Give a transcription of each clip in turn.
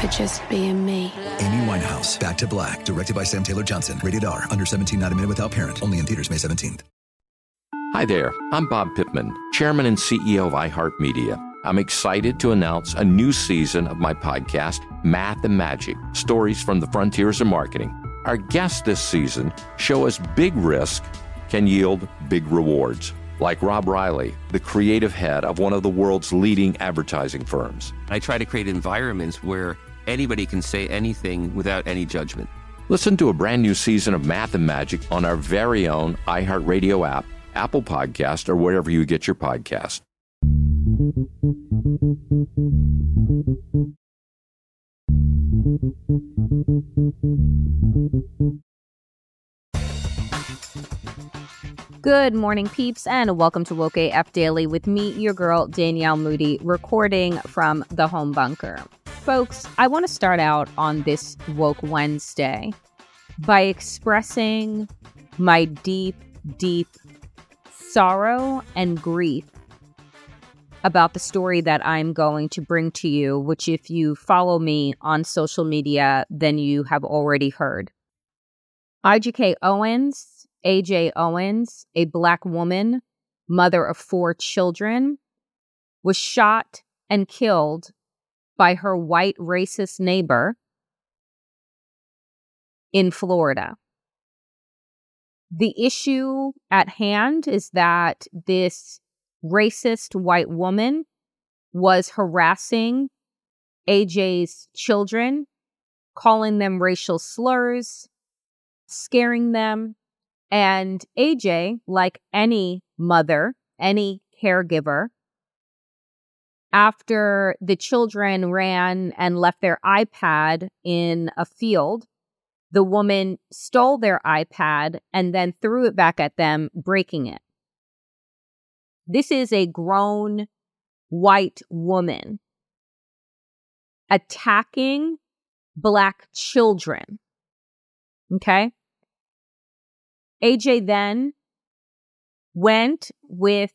for just being me. Amy Winehouse, Back to Black, directed by Sam Taylor Johnson. Rated R, under 17, not admitted without parent. Only in theaters May 17th. Hi there, I'm Bob Pittman, Chairman and CEO of iHeartMedia. I'm excited to announce a new season of my podcast, Math and Magic, Stories from the Frontiers of Marketing. Our guests this season show us big risk can yield big rewards. Like Rob Riley, the creative head of one of the world's leading advertising firms. I try to create environments where anybody can say anything without any judgment. Listen to a brand new season of Math and Magic on our very own iHeartRadio app, Apple Podcast, or wherever you get your podcast. Good morning, peeps, and welcome to Woke AF Daily with me, your girl, Danielle Moody, recording from the home bunker. Folks, I want to start out on this Woke Wednesday by expressing my deep, deep sorrow and grief about the story that I'm going to bring to you, which if you follow me on social media, then you have already heard. AJ Owens, AJ Owens, a Black woman, mother of 4 children, was shot and killed by her white racist neighbor in Florida. The issue at hand is that this racist white woman was harassing AJ's children, calling them racial slurs, scaring them. And AJ, like any mother, any caregiver, after the children ran and left their iPad in a field, the woman stole their iPad and then threw it back at them, breaking it. This is a grown white woman attacking Black children. Okay? AJ then went with,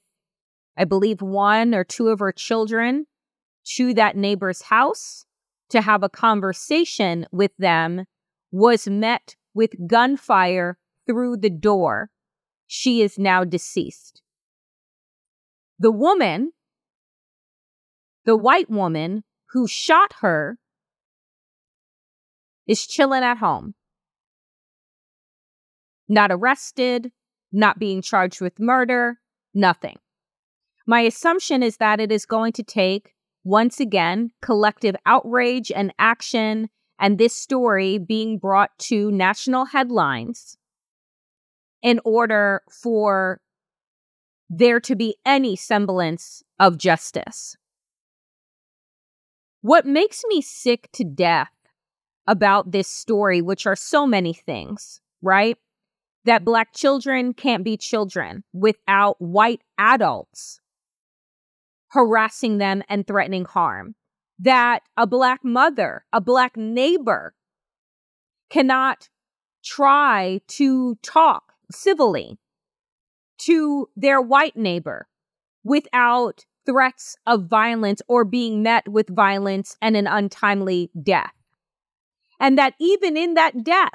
I believe, 1 or 2 of her children to that neighbor's house to have a conversation with them, was met with gunfire through the door. She is now deceased. The woman, the white woman who shot her, is chilling at home. Not arrested, not being charged with murder, nothing. My assumption is that it is going to take, once again, collective outrage and action, and this story being brought to national headlines in order for there to be any semblance of justice. What makes me sick to death about this story, which are so many things, right? That Black children can't be children without white adults harassing them and threatening harm. That a Black mother, a Black neighbor cannot try to talk civilly to their white neighbor without threats of violence or being met with violence and an untimely death. And that even in that death,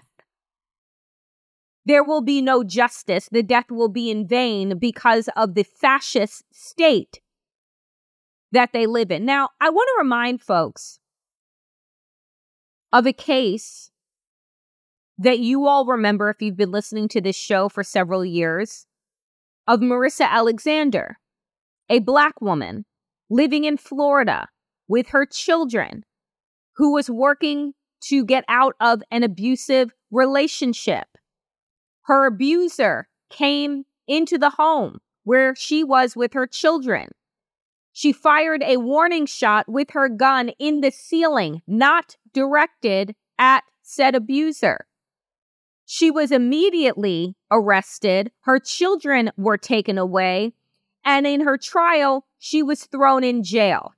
there will be no justice. The death will be in vain because of the fascist state that they live in. Now, I want to remind folks of a case that you all remember if you've been listening to this show for several years. of Marissa Alexander, a black woman living in Florida with her children, who was working to get out of an abusive relationship. Her abuser came into the home where she was with her children. She fired a warning shot with her gun in the ceiling, not directed at said abuser. She was immediately arrested. Her children were taken away, and in her trial, she was thrown in jail.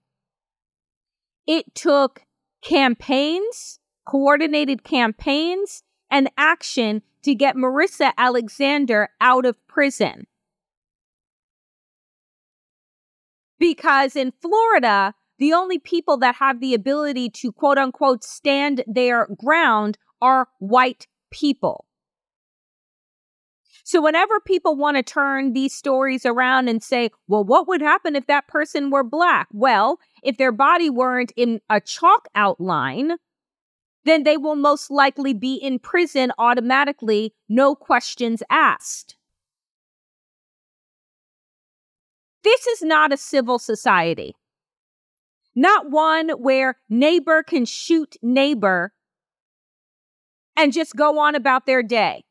It took campaigns, coordinated campaigns, and action to get Marissa Alexander out of prison. Because in Florida, the only people that have the ability to, quote unquote, stand their ground are white people. So whenever people want to turn these stories around and say, well, what would happen if that person were black? Well, if their body weren't in a chalk outline, then they will most likely be in prison automatically, no questions asked. This is not a civil society. Not one where neighbor can shoot neighbor and just go on about their day.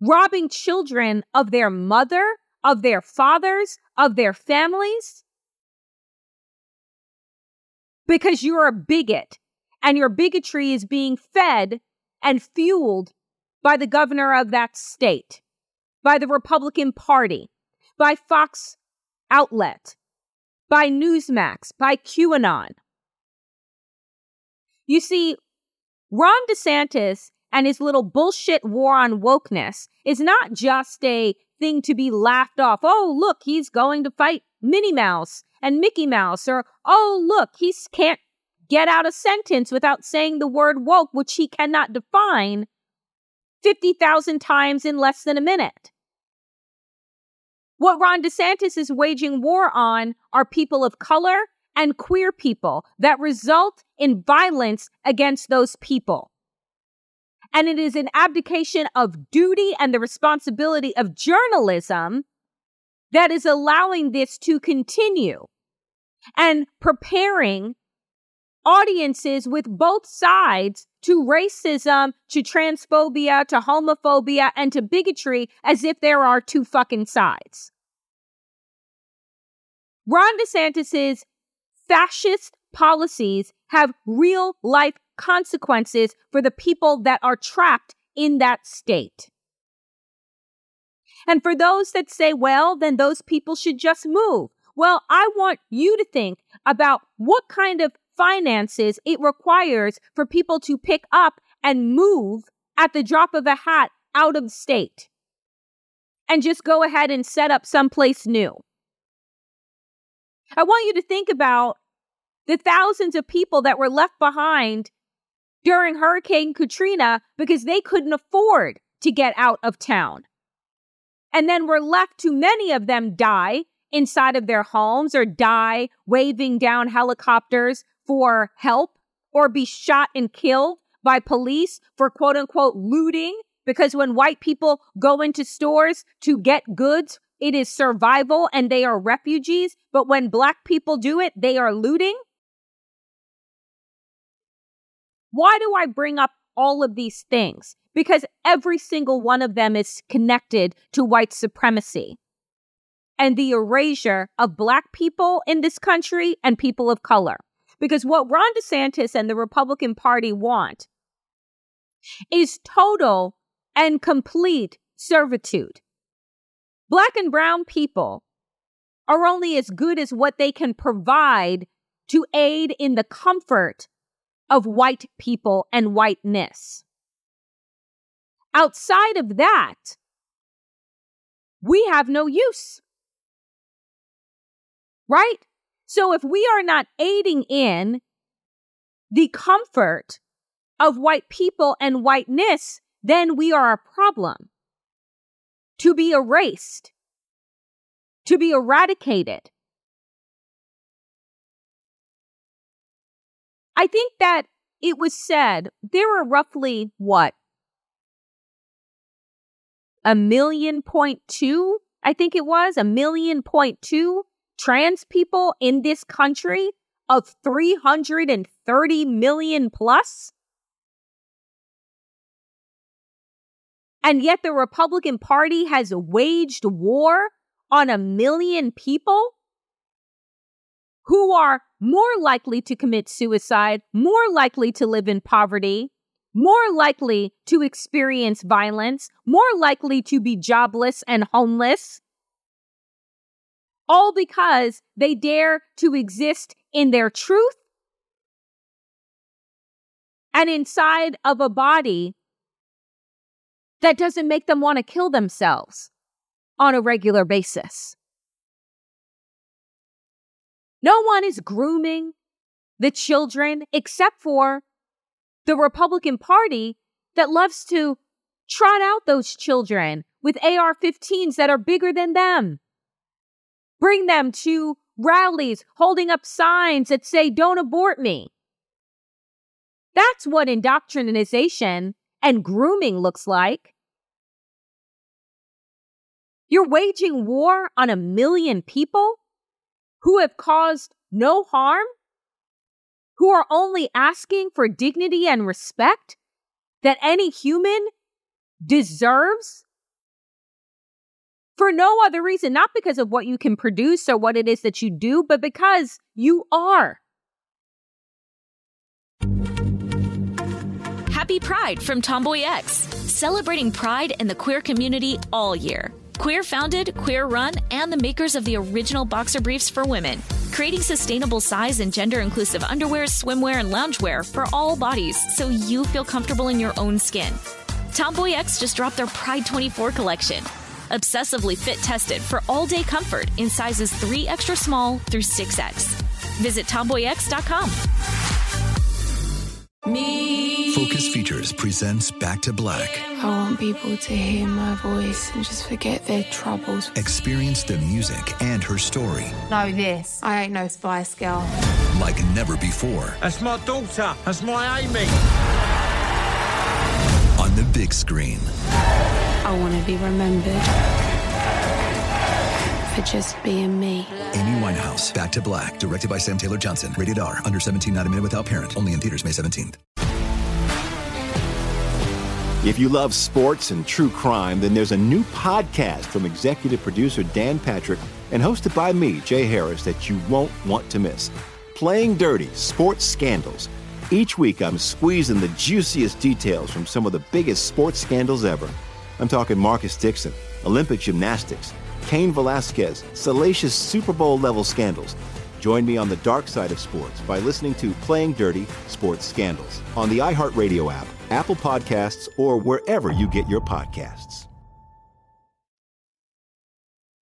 Robbing children of their mother, of their fathers, of their families, because you're a bigot and your bigotry is being fed and fueled by the governor of that state, by the Republican Party, by Fox Outlet, by Newsmax, by QAnon. You see, Ron DeSantis and his little bullshit war on wokeness is not just a thing to be laughed off. Oh, look, he's going to fight Minnie Mouse and Mickey Mouse. Or, oh, look, he can't get out a sentence without saying the word woke, which he cannot define 50,000 times in less than a minute. What Ron DeSantis is waging war on are people of color and queer people that result in violence against those people. And it is an abdication of duty and the responsibility of journalism that is allowing this to continue and preparing audiences with both sides to racism, to transphobia, to homophobia, and to bigotry as if there are two fucking sides. Ron DeSantis's fascist policies have real life consequences for the people that are trapped in that state. And for those that say, well, then those people should just move. Well, I want you to think about what kind of finances it requires for people to pick up and move at the drop of a hat out of state and just go ahead and set up someplace new. I want you to think about the thousands of people that were left behind during Hurricane Katrina because they couldn't afford to get out of town. And then were left to, many of them, die inside of their homes or die waving down helicopters for help, or be shot and killed by police for, quote unquote, looting. Because when white people go into stores to get goods, it is survival and they are refugees. But when black people do it, they are looting. Why do I bring up all of these things? Because every single one of them is connected to white supremacy and the erasure of black people in this country and people of color. Because what Ron DeSantis and the Republican Party want is total and complete servitude. Black and brown people are only as good as what they can provide to aid in the comfort of white people and whiteness. Outside of that, we have no use. Right? So if we are not aiding in the comfort of white people and whiteness, then we are a problem to be erased, to be eradicated. I think that it was said there were roughly, what, 1.2 million, I think it was, 1.2 million trans people in this country of 330 million plus. And yet the Republican Party has waged war on 1 million people who are more likely to commit suicide, more likely to live in poverty, more likely to experience violence, more likely to be jobless and homeless, all because they dare to exist in their truth and inside of a body that doesn't make them want to kill themselves on a regular basis. No one is grooming the children except for the Republican Party that loves to trot out those children with AR-15s that are bigger than them. Bring them to rallies, holding up signs that say, "Don't abort me." That's what indoctrination and grooming looks like. You're waging war on 1 million people who have caused no harm, who are only asking for dignity and respect that any human deserves for no other reason, not because of what you can produce or what it is that you do, but because you are. Happy Pride from Tomboy X, celebrating pride and the queer community all year. Queer founded, queer run, and the makers of the original boxer briefs for women. Creating sustainable size and gender-inclusive underwear, swimwear, and loungewear for all bodies so you feel comfortable in your own skin. Tomboy X just dropped their Pride 24 collection. Obsessively fit-tested for all-day comfort in sizes 3 extra small through 6X. Visit TomboyX.com. Focus Features presents Back to Black. I want people to hear my voice and just forget their troubles. Experience the music and her story. Know this. I ain't no Spice Girl. Like never before. That's my daughter. That's my Amy. On the big screen. I want to be remembered for just being me. Amy Winehouse. Back to Black. Directed by Sam Taylor Johnson. Rated R. Under 17, not admitted without parent. Only in theaters May 17th. If you love sports and true crime, then there's a new podcast from executive producer Dan Patrick and hosted by me, Jay Harris, that you won't want to miss. Playing Dirty: Sports Scandals. Each week, I'm squeezing the juiciest details from some of the biggest sports scandals ever. I'm talking Marcus Dixon, Olympic gymnastics, Cain Velasquez, salacious Super Bowl-level scandals. Join me on the dark side of sports by listening to Playing Dirty: Sports Scandals on the iHeartRadio app, Apple Podcasts, or wherever you get your podcasts.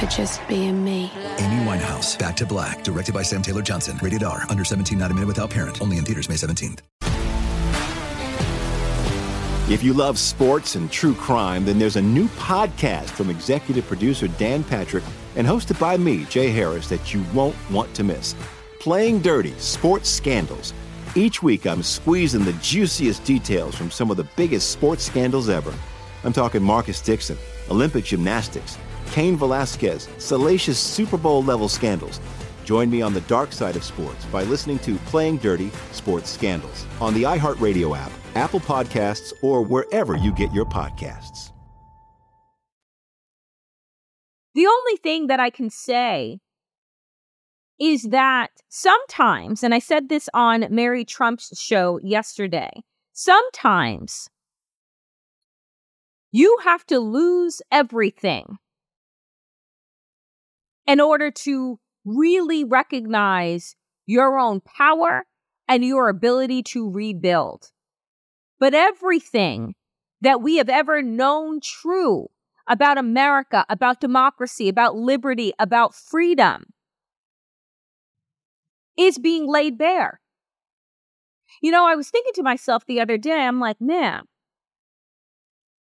for just being me. Amy Winehouse, Back to Black, directed by Sam Taylor Johnson. Rated R, under 17, not a minute without parent. Only in theaters May 17th. If you love sports and true crime, then there's a new podcast from executive producer Dan Patrick and hosted by me, Jay Harris, that you won't want to miss. Playing Dirty: Sports Scandals. Each week, I'm squeezing the juiciest details from some of the biggest sports scandals ever. I'm talking Marcus Dixon, Olympic gymnastics, Cain Velasquez, salacious Super Bowl-level scandals. Join me on the dark side of sports by listening to Playing Dirty: Sports Scandals on the iHeartRadio app, Apple Podcasts, or wherever you get your podcasts. The only thing that I can say is that sometimes, and I said this on Mary Trump's show yesterday, sometimes you have to lose everything in order to really recognize your own power and your ability to rebuild. But everything that we have ever known true about America, about democracy, about liberty, about freedom, is being laid bare. You know, I was thinking to myself the other day, I'm like, man,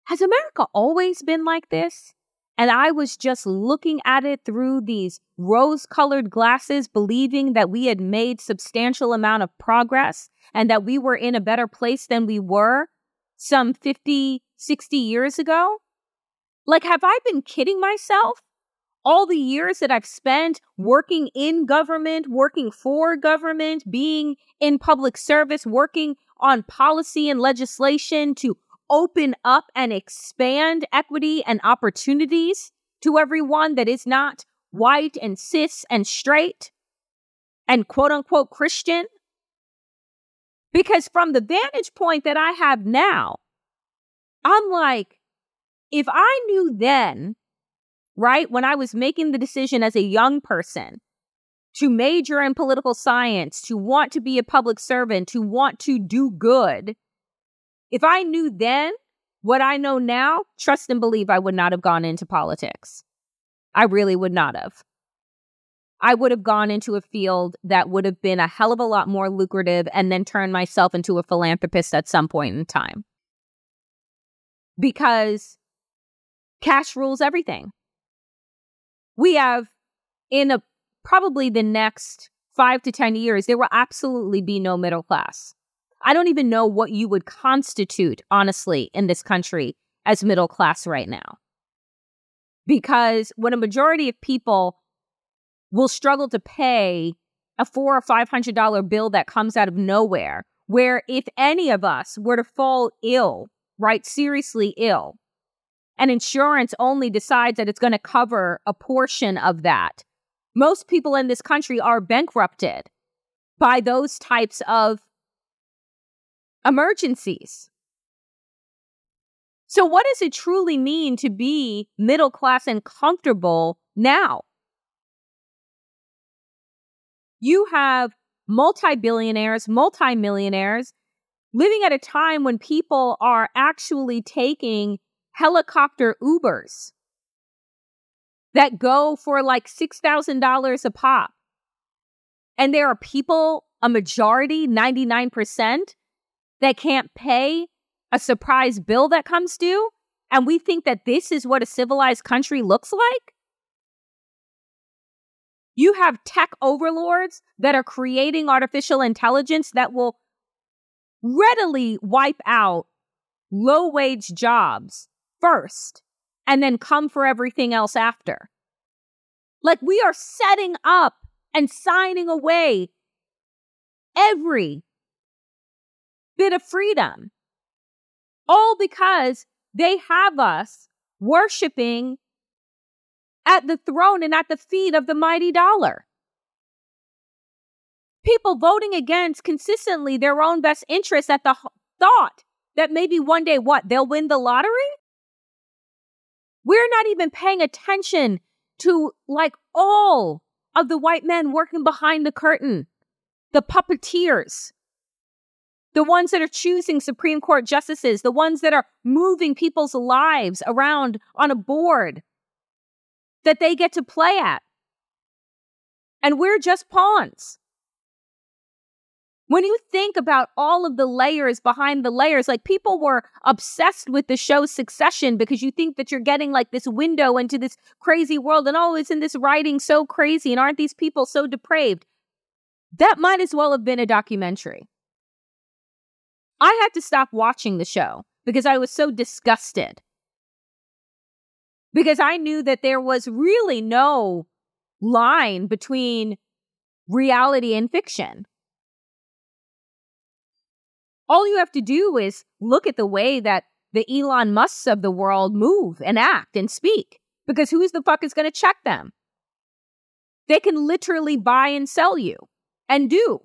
has America always been like this? And I was just looking at it through these rose-colored glasses, believing that we had made substantial amount of progress and that we were in a better place than we were some 50, 60 years ago. Like, have I been kidding myself? All the years that I've spent working in government, working for government, being in public service, working on policy and legislation to open up and expand equity and opportunities to everyone that is not white and cis and straight and quote unquote Christian. Because from the vantage point that I have now, I'm like, if I knew then, right, when I was making the decision as a young person to major in political science, to want to be a public servant, to want to do good, if I knew then what I know now, trust and believe I would not have gone into politics. I really would not have. I would have gone into a field that would have been a hell of a lot more lucrative and then turned myself into a philanthropist at some point in time. Because cash rules everything. We have, in a probably the next 5 to 10 years, there will absolutely be no middle class. I don't even know what you would constitute, honestly, in this country as middle class right now. Because when a majority of people will struggle to pay a $400 or $500 bill that comes out of nowhere, where if any of us were to fall ill, right, seriously ill, and insurance only decides that it's going to cover a portion of that, most people in this country are bankrupted by those types of emergencies. So what does it truly mean to be middle class and comfortable now? You have multi-billionaires, multi-millionaires living at a time when people are actually taking helicopter Ubers that go for like $6,000 a pop. And there are people, a majority, 99%, that can't pay a surprise bill that comes due. And we think that this is what a civilized country looks like. You have tech overlords that are creating artificial intelligence that will readily wipe out low-wage jobs first, and then come for everything else after. Like, we are setting up and signing away every bit of freedom, all because they have us worshiping at the throne and at the feet of the mighty dollar. People voting against consistently their own best interests at the thought that maybe one day, what, they'll win the lottery? We're not even paying attention to, like, all of the white men working behind the curtain, the puppeteers, the ones that are choosing Supreme Court justices, the ones that are moving people's lives around on a board that they get to play at. And we're just pawns. When you think about all of the layers behind the layers, like, people were obsessed with the show Succession because you think that you're getting like this window into this crazy world and, oh, isn't this writing so crazy and aren't these people so depraved? That might as well have been a documentary. I had to stop watching the show because I was so disgusted. Because I knew that there was really no line between reality and fiction. All you have to do is look at the way that the Elon Musks of the world move and act and speak, because who the fuck is going to check them? They can literally buy and sell you and do.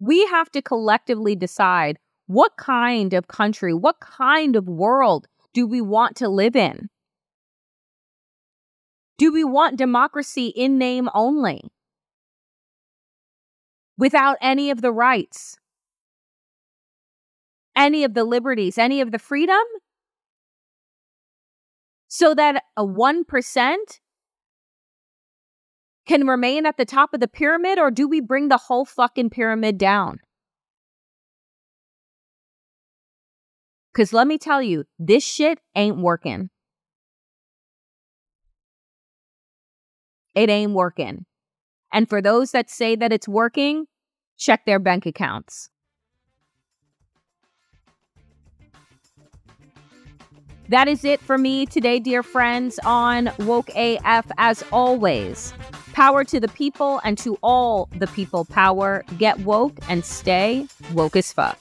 We have to collectively decide what kind of country, what kind of world do we want to live in? Do we want democracy in name only? Without any of the rights, any of the liberties, any of the freedom, so that a 1% can remain at the top of the pyramid? Or do we bring the whole fucking pyramid down? Because let me tell you, this shit ain't working. It ain't working. And for those that say that it's working, check their bank accounts. That is it for me today, dear friends, on Woke AF. As always, power to the people and to all the people power. Get woke and stay woke as fuck.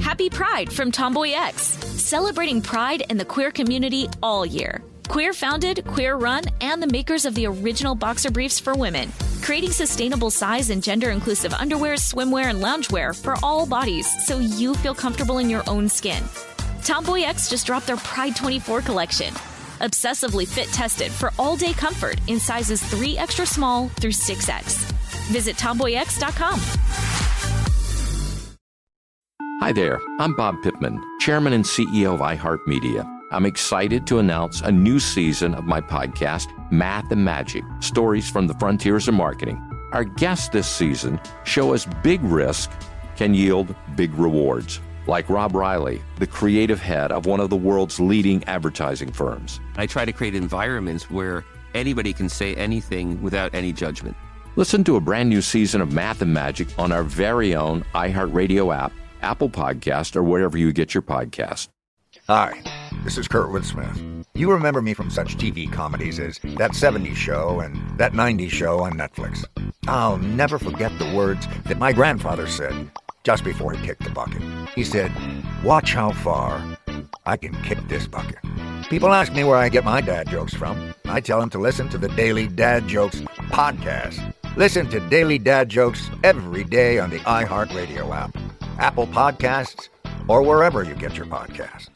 Happy Pride from Tomboy X. Celebrating pride and the queer community all year. Queer founded, queer run, and the makers of the original boxer briefs for women. Creating sustainable size and gender inclusive underwear, swimwear, and loungewear for all bodies so you feel comfortable in your own skin. Tomboy X just dropped their Pride 24 collection. Obsessively fit tested for all day comfort in sizes 3 extra small through 6X. Visit tomboyx.com. Hi there, I'm Bob Pittman, Chairman and CEO of iHeartMedia. I'm excited to announce a new season of my podcast, Math and Magic, Stories from the Frontiers of Marketing. Our guests this season show us big risk can yield big rewards, like Rob Riley, the creative head of one of the world's leading advertising firms. I try to create environments where anybody can say anything without any judgment. Listen to a brand new season of Math and Magic on our very own iHeartRadio app, Apple Podcast, or wherever you get your podcast. Hi, this is Kurtwood Smith. You remember me from such TV comedies as That 70s Show and That 90s Show on Netflix. I'll never forget the words that my grandfather said just before he kicked the bucket. He said, "Watch how far I can kick this bucket." People ask me where I get my dad jokes from. I tell them to listen to the Daily Dad Jokes podcast. Listen to Daily Dad Jokes every day on the iHeartRadio app, Apple Podcasts, or wherever you get your podcasts.